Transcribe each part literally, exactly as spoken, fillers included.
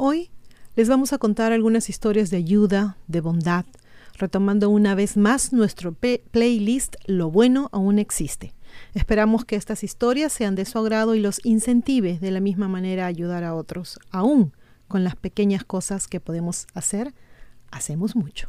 Hoy les vamos a contar algunas historias de ayuda, de bondad, retomando una vez más nuestro playlist Lo Bueno Aún Existe. Esperamos que estas historias sean de su agrado y los incentive de la misma manera a ayudar a otros. Aún con las pequeñas cosas que podemos hacer, hacemos mucho.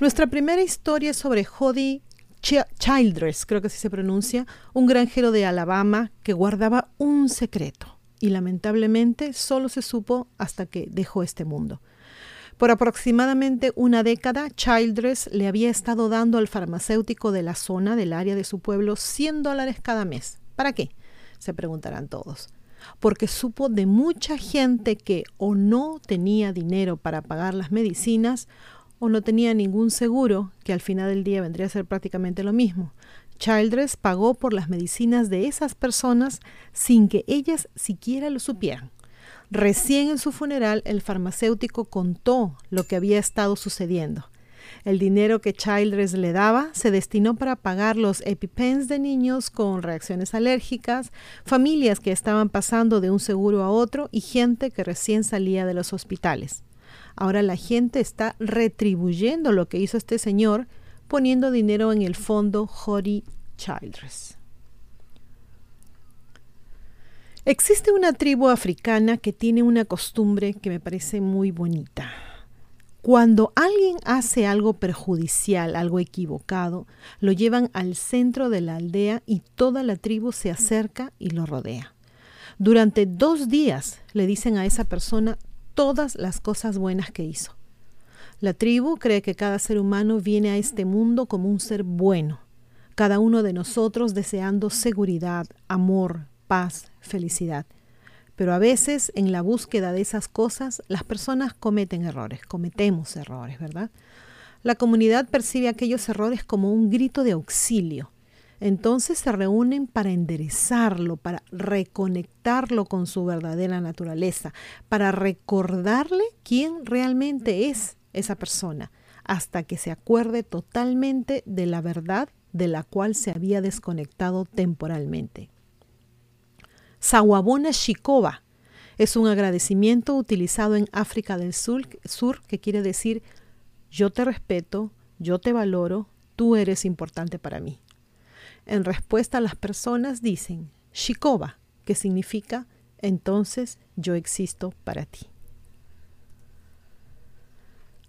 Nuestra primera historia es sobre Jody Childress, creo que así se pronuncia, un granjero de Alabama que guardaba un secreto y lamentablemente solo se supo hasta que dejó este mundo. Por aproximadamente una década, Childress le había estado dando al farmacéutico de la zona del área de su pueblo cien dólares cada mes. ¿Para qué? Se preguntarán todos. Porque supo de mucha gente que o no tenía dinero para pagar las medicinas o no tenía ningún seguro, que al final del día vendría a ser prácticamente lo mismo. Childress pagó por las medicinas de esas personas sin que ellas siquiera lo supieran. Recién en su funeral, el farmacéutico contó lo que había estado sucediendo. El dinero que Childress le daba se destinó para pagar los EpiPens de niños con reacciones alérgicas, familias que estaban pasando de un seguro a otro y gente que recién salía de los hospitales. Ahora la gente está retribuyendo lo que hizo este señor, poniendo dinero en el fondo Jody Childress. Existe una tribu africana que tiene una costumbre que me parece muy bonita. Cuando alguien hace algo perjudicial, algo equivocado, lo llevan al centro de la aldea y toda la tribu se acerca y lo rodea. Durante dos días le dicen a esa persona todas las cosas buenas que hizo. La tribu cree que cada ser humano viene a este mundo como un ser bueno, cada uno de nosotros deseando seguridad, amor, paz, felicidad. Pero a veces, en la búsqueda de esas cosas, las personas cometen errores, cometemos errores, ¿verdad? La comunidad percibe aquellos errores como un grito de auxilio. Entonces se reúnen para enderezarlo, para reconectarlo con su verdadera naturaleza, para recordarle quién realmente es esa persona, hasta que se acuerde totalmente de la verdad de la cual se había desconectado temporalmente. Sawabona Shikoba es un agradecimiento utilizado en África del Sur, sur que quiere decir yo te respeto, yo te valoro, tú eres importante para mí. En respuesta las personas dicen Shikoba, que significa entonces yo existo para ti.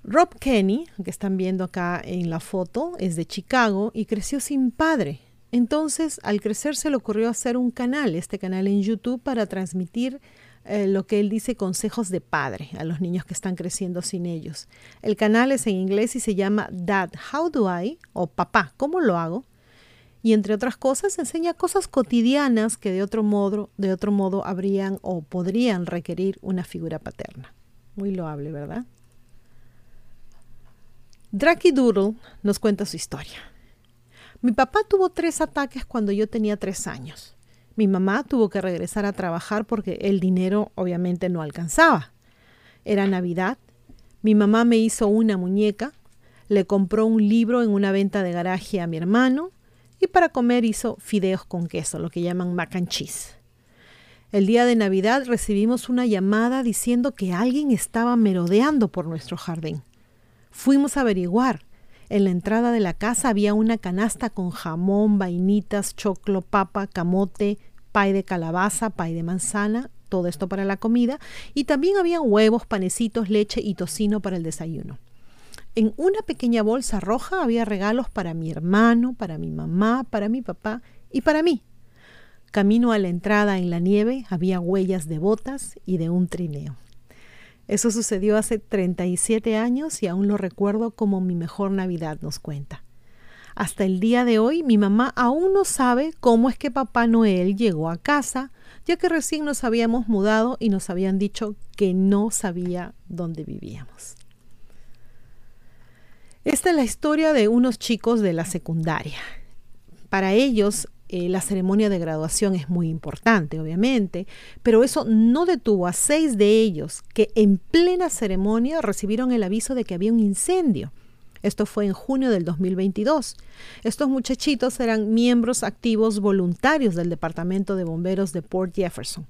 Rob Kenny, que están viendo acá en la foto, es de Chicago y creció sin padre. Entonces, al crecer se le ocurrió hacer un canal, este canal en YouTube, para transmitir eh, lo que él dice consejos de padre a los niños que están creciendo sin ellos. El canal es en inglés y se llama Dad, How Do I? O Papá, ¿cómo lo hago? Y entre otras cosas, enseña cosas cotidianas que de otro modo, de otro modo habrían o podrían requerir una figura paterna. Muy loable, ¿verdad? Draki Doodle nos cuenta su historia. Mi papá tuvo tres ataques cuando yo tenía tres años. Mi mamá tuvo que regresar a trabajar porque el dinero obviamente no alcanzaba. Era Navidad. Mi mamá me hizo una muñeca, le compró un libro en una venta de garaje a mi hermano y para comer hizo fideos con queso, lo que llaman mac and cheese. El día de Navidad recibimos una llamada diciendo que alguien estaba merodeando por nuestro jardín. Fuimos a averiguar. En la entrada de la casa había una canasta con jamón, vainitas, choclo, papa, camote, pay de calabaza, pay de manzana, todo esto para la comida. Y también había huevos, panecitos, leche y tocino para el desayuno. En una pequeña bolsa roja había regalos para mi hermano, para mi mamá, para mi papá y para mí. Camino a la entrada en la nieve había huellas de botas y de un trineo. Eso sucedió hace treinta y siete años y aún lo recuerdo como mi mejor Navidad, nos cuenta. Hasta el día de hoy, mi mamá aún no sabe cómo es que Papá Noel llegó a casa, ya que recién nos habíamos mudado y nos habían dicho que no sabía dónde vivíamos. Esta es la historia de unos chicos de la secundaria. Para ellos, Eh, la ceremonia de graduación es muy importante, obviamente, pero eso no detuvo a seis de ellos que en plena ceremonia recibieron el aviso de que había un incendio. Esto fue en junio del dos mil veintidós. Estos muchachitos eran miembros activos voluntarios del Departamento de Bomberos de Port Jefferson.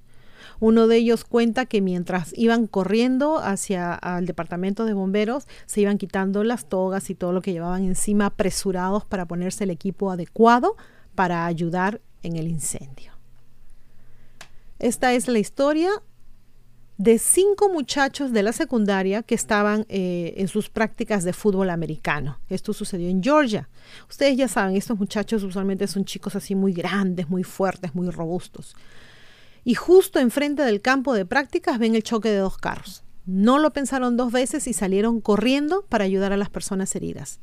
Uno de ellos cuenta que mientras iban corriendo hacia el departamento de bomberos, se iban quitando las togas y todo lo que llevaban encima, apresurados para ponerse el equipo adecuado para ayudar en el incendio. Esta es la historia de cinco muchachos de la secundaria que estaban eh, en sus prácticas de fútbol americano. Esto sucedió en Georgia. Ustedes ya saben, estos muchachos usualmente son chicos así muy grandes, muy fuertes, muy robustos. Y justo enfrente del campo de prácticas ven el choque de dos carros. No lo pensaron dos veces y salieron corriendo para ayudar a las personas heridas.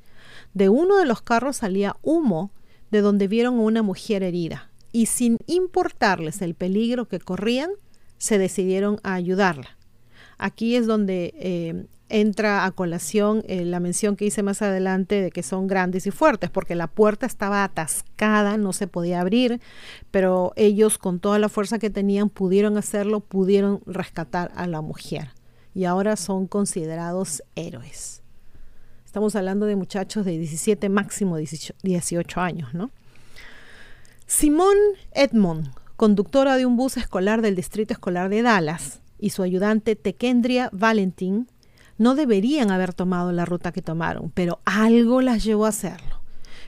De uno de los carros salía humo de donde vieron a una mujer herida. Y sin importarles el peligro que corrían, se decidieron a ayudarla. Aquí es donde eh, entra a colación eh, la mención que hice más adelante de que son grandes y fuertes, porque la puerta estaba atascada, no se podía abrir, pero ellos con toda la fuerza que tenían pudieron hacerlo, pudieron rescatar a la mujer y ahora son considerados héroes. Estamos hablando de muchachos de diecisiete, máximo dieciocho años, ¿no? Simón Edmond, conductora de un bus escolar del Distrito Escolar de Dallas, y su ayudante Tequendria Valentín no deberían haber tomado la ruta que tomaron, pero algo las llevó a hacerlo.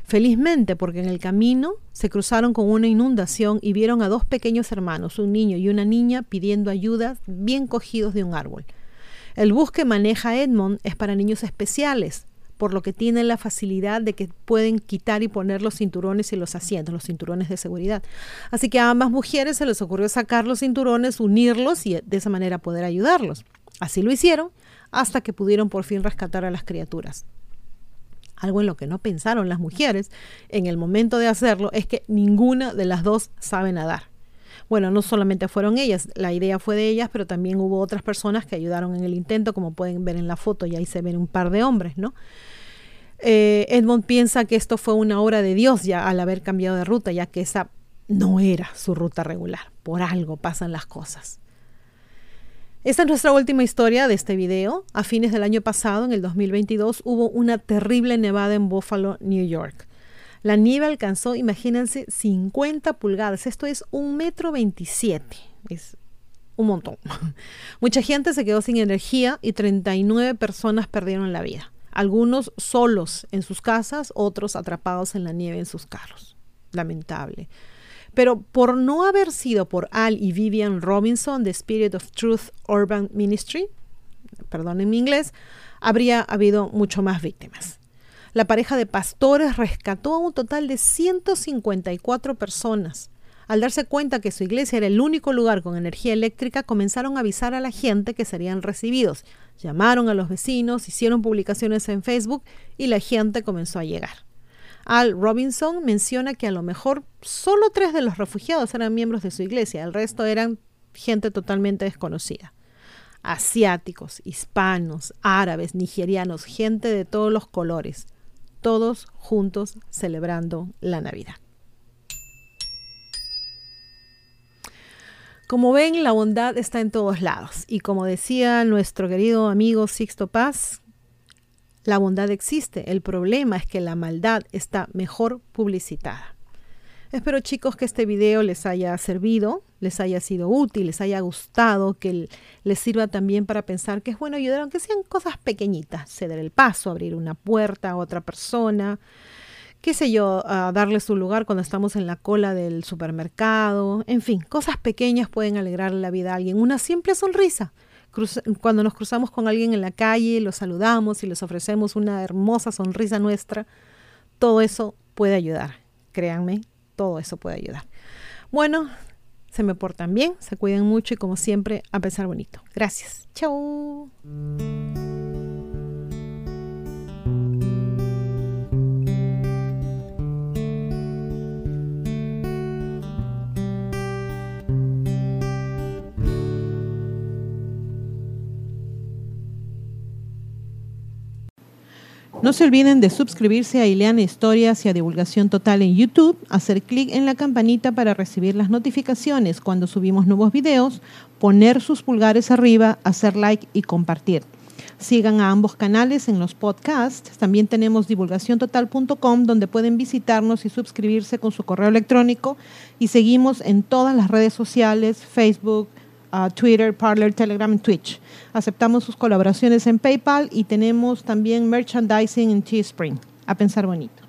Felizmente, porque en el camino se cruzaron con una inundación y vieron a dos pequeños hermanos, un niño y una niña, pidiendo ayuda, bien cogidos de un árbol. El bus que maneja Edmond es para niños especiales, por lo que tienen la facilidad de que pueden quitar y poner los cinturones y los asientos, los cinturones de seguridad. Así que a ambas mujeres se les ocurrió sacar los cinturones, unirlos y de esa manera poder ayudarlos. Así lo hicieron, hasta que pudieron por fin rescatar a las criaturas. Algo en lo que no pensaron las mujeres en el momento de hacerlo es que ninguna de las dos sabe nadar. Bueno, no solamente fueron ellas, la idea fue de ellas, pero también hubo otras personas que ayudaron en el intento, como pueden ver en la foto, y ahí se ven un par de hombres, ¿no? Eh, Edmond piensa que esto fue una obra de Dios ya al haber cambiado de ruta, ya que esa no era su ruta regular. Por algo pasan las cosas. Esta es nuestra última historia de este video. A fines del año pasado, en el dos mil veintidós, hubo una terrible nevada en Buffalo, New York. La nieve alcanzó, imagínense, cincuenta pulgadas. Esto es un metro veintisiete. Es un montón. Mucha gente se quedó sin energía y treinta y nueve personas perdieron la vida. Algunos solos en sus casas, otros atrapados en la nieve en sus carros. Lamentable. Pero por no haber sido por Al y Vivian Robinson de Spirit of Truth Urban Ministry, perdonen mi inglés, habría habido mucho más víctimas. La pareja de pastores rescató a un total de ciento cincuenta y cuatro personas. Al darse cuenta que su iglesia era el único lugar con energía eléctrica, comenzaron a avisar a la gente que serían recibidos. Llamaron a los vecinos, hicieron publicaciones en Facebook y la gente comenzó a llegar. Al Robinson menciona que a lo mejor solo tres de los refugiados eran miembros de su iglesia, el resto eran gente totalmente desconocida. Asiáticos, hispanos, árabes, nigerianos, gente de todos los colores, todos juntos celebrando la Navidad. Como ven, la bondad está en todos lados y como decía nuestro querido amigo Sixto Paz, la bondad existe, el problema es que la maldad está mejor publicitada. Espero, chicos, que este video les haya servido, les haya sido útil, les haya gustado, que les sirva también para pensar que es bueno ayudar, aunque sean cosas pequeñitas, ceder el paso, abrir una puerta a otra persona, qué sé yo, a darles un lugar cuando estamos en la cola del supermercado, en fin, cosas pequeñas pueden alegrar la vida a alguien, una simple sonrisa. Cuando nos cruzamos con alguien en la calle, los saludamos y les ofrecemos una hermosa sonrisa nuestra, todo eso puede ayudar. Créanme, todo eso puede ayudar. Bueno, se me portan bien, se cuiden mucho y como siempre, a pensar bonito. Gracias. Chau. No se olviden de suscribirse a Ileana Historias y a Divulgación Total en YouTube, hacer clic en la campanita para recibir las notificaciones cuando subimos nuevos videos, poner sus pulgares arriba, hacer like y compartir. Sigan a ambos canales en los podcasts. También tenemos divulgación total punto com, donde pueden visitarnos y suscribirse con su correo electrónico. Y seguimos en todas las redes sociales, Facebook, uh, Twitter, Parler, Telegram y Twitch. Aceptamos sus colaboraciones en PayPal y tenemos también merchandising en Teespring. A pensar bonito.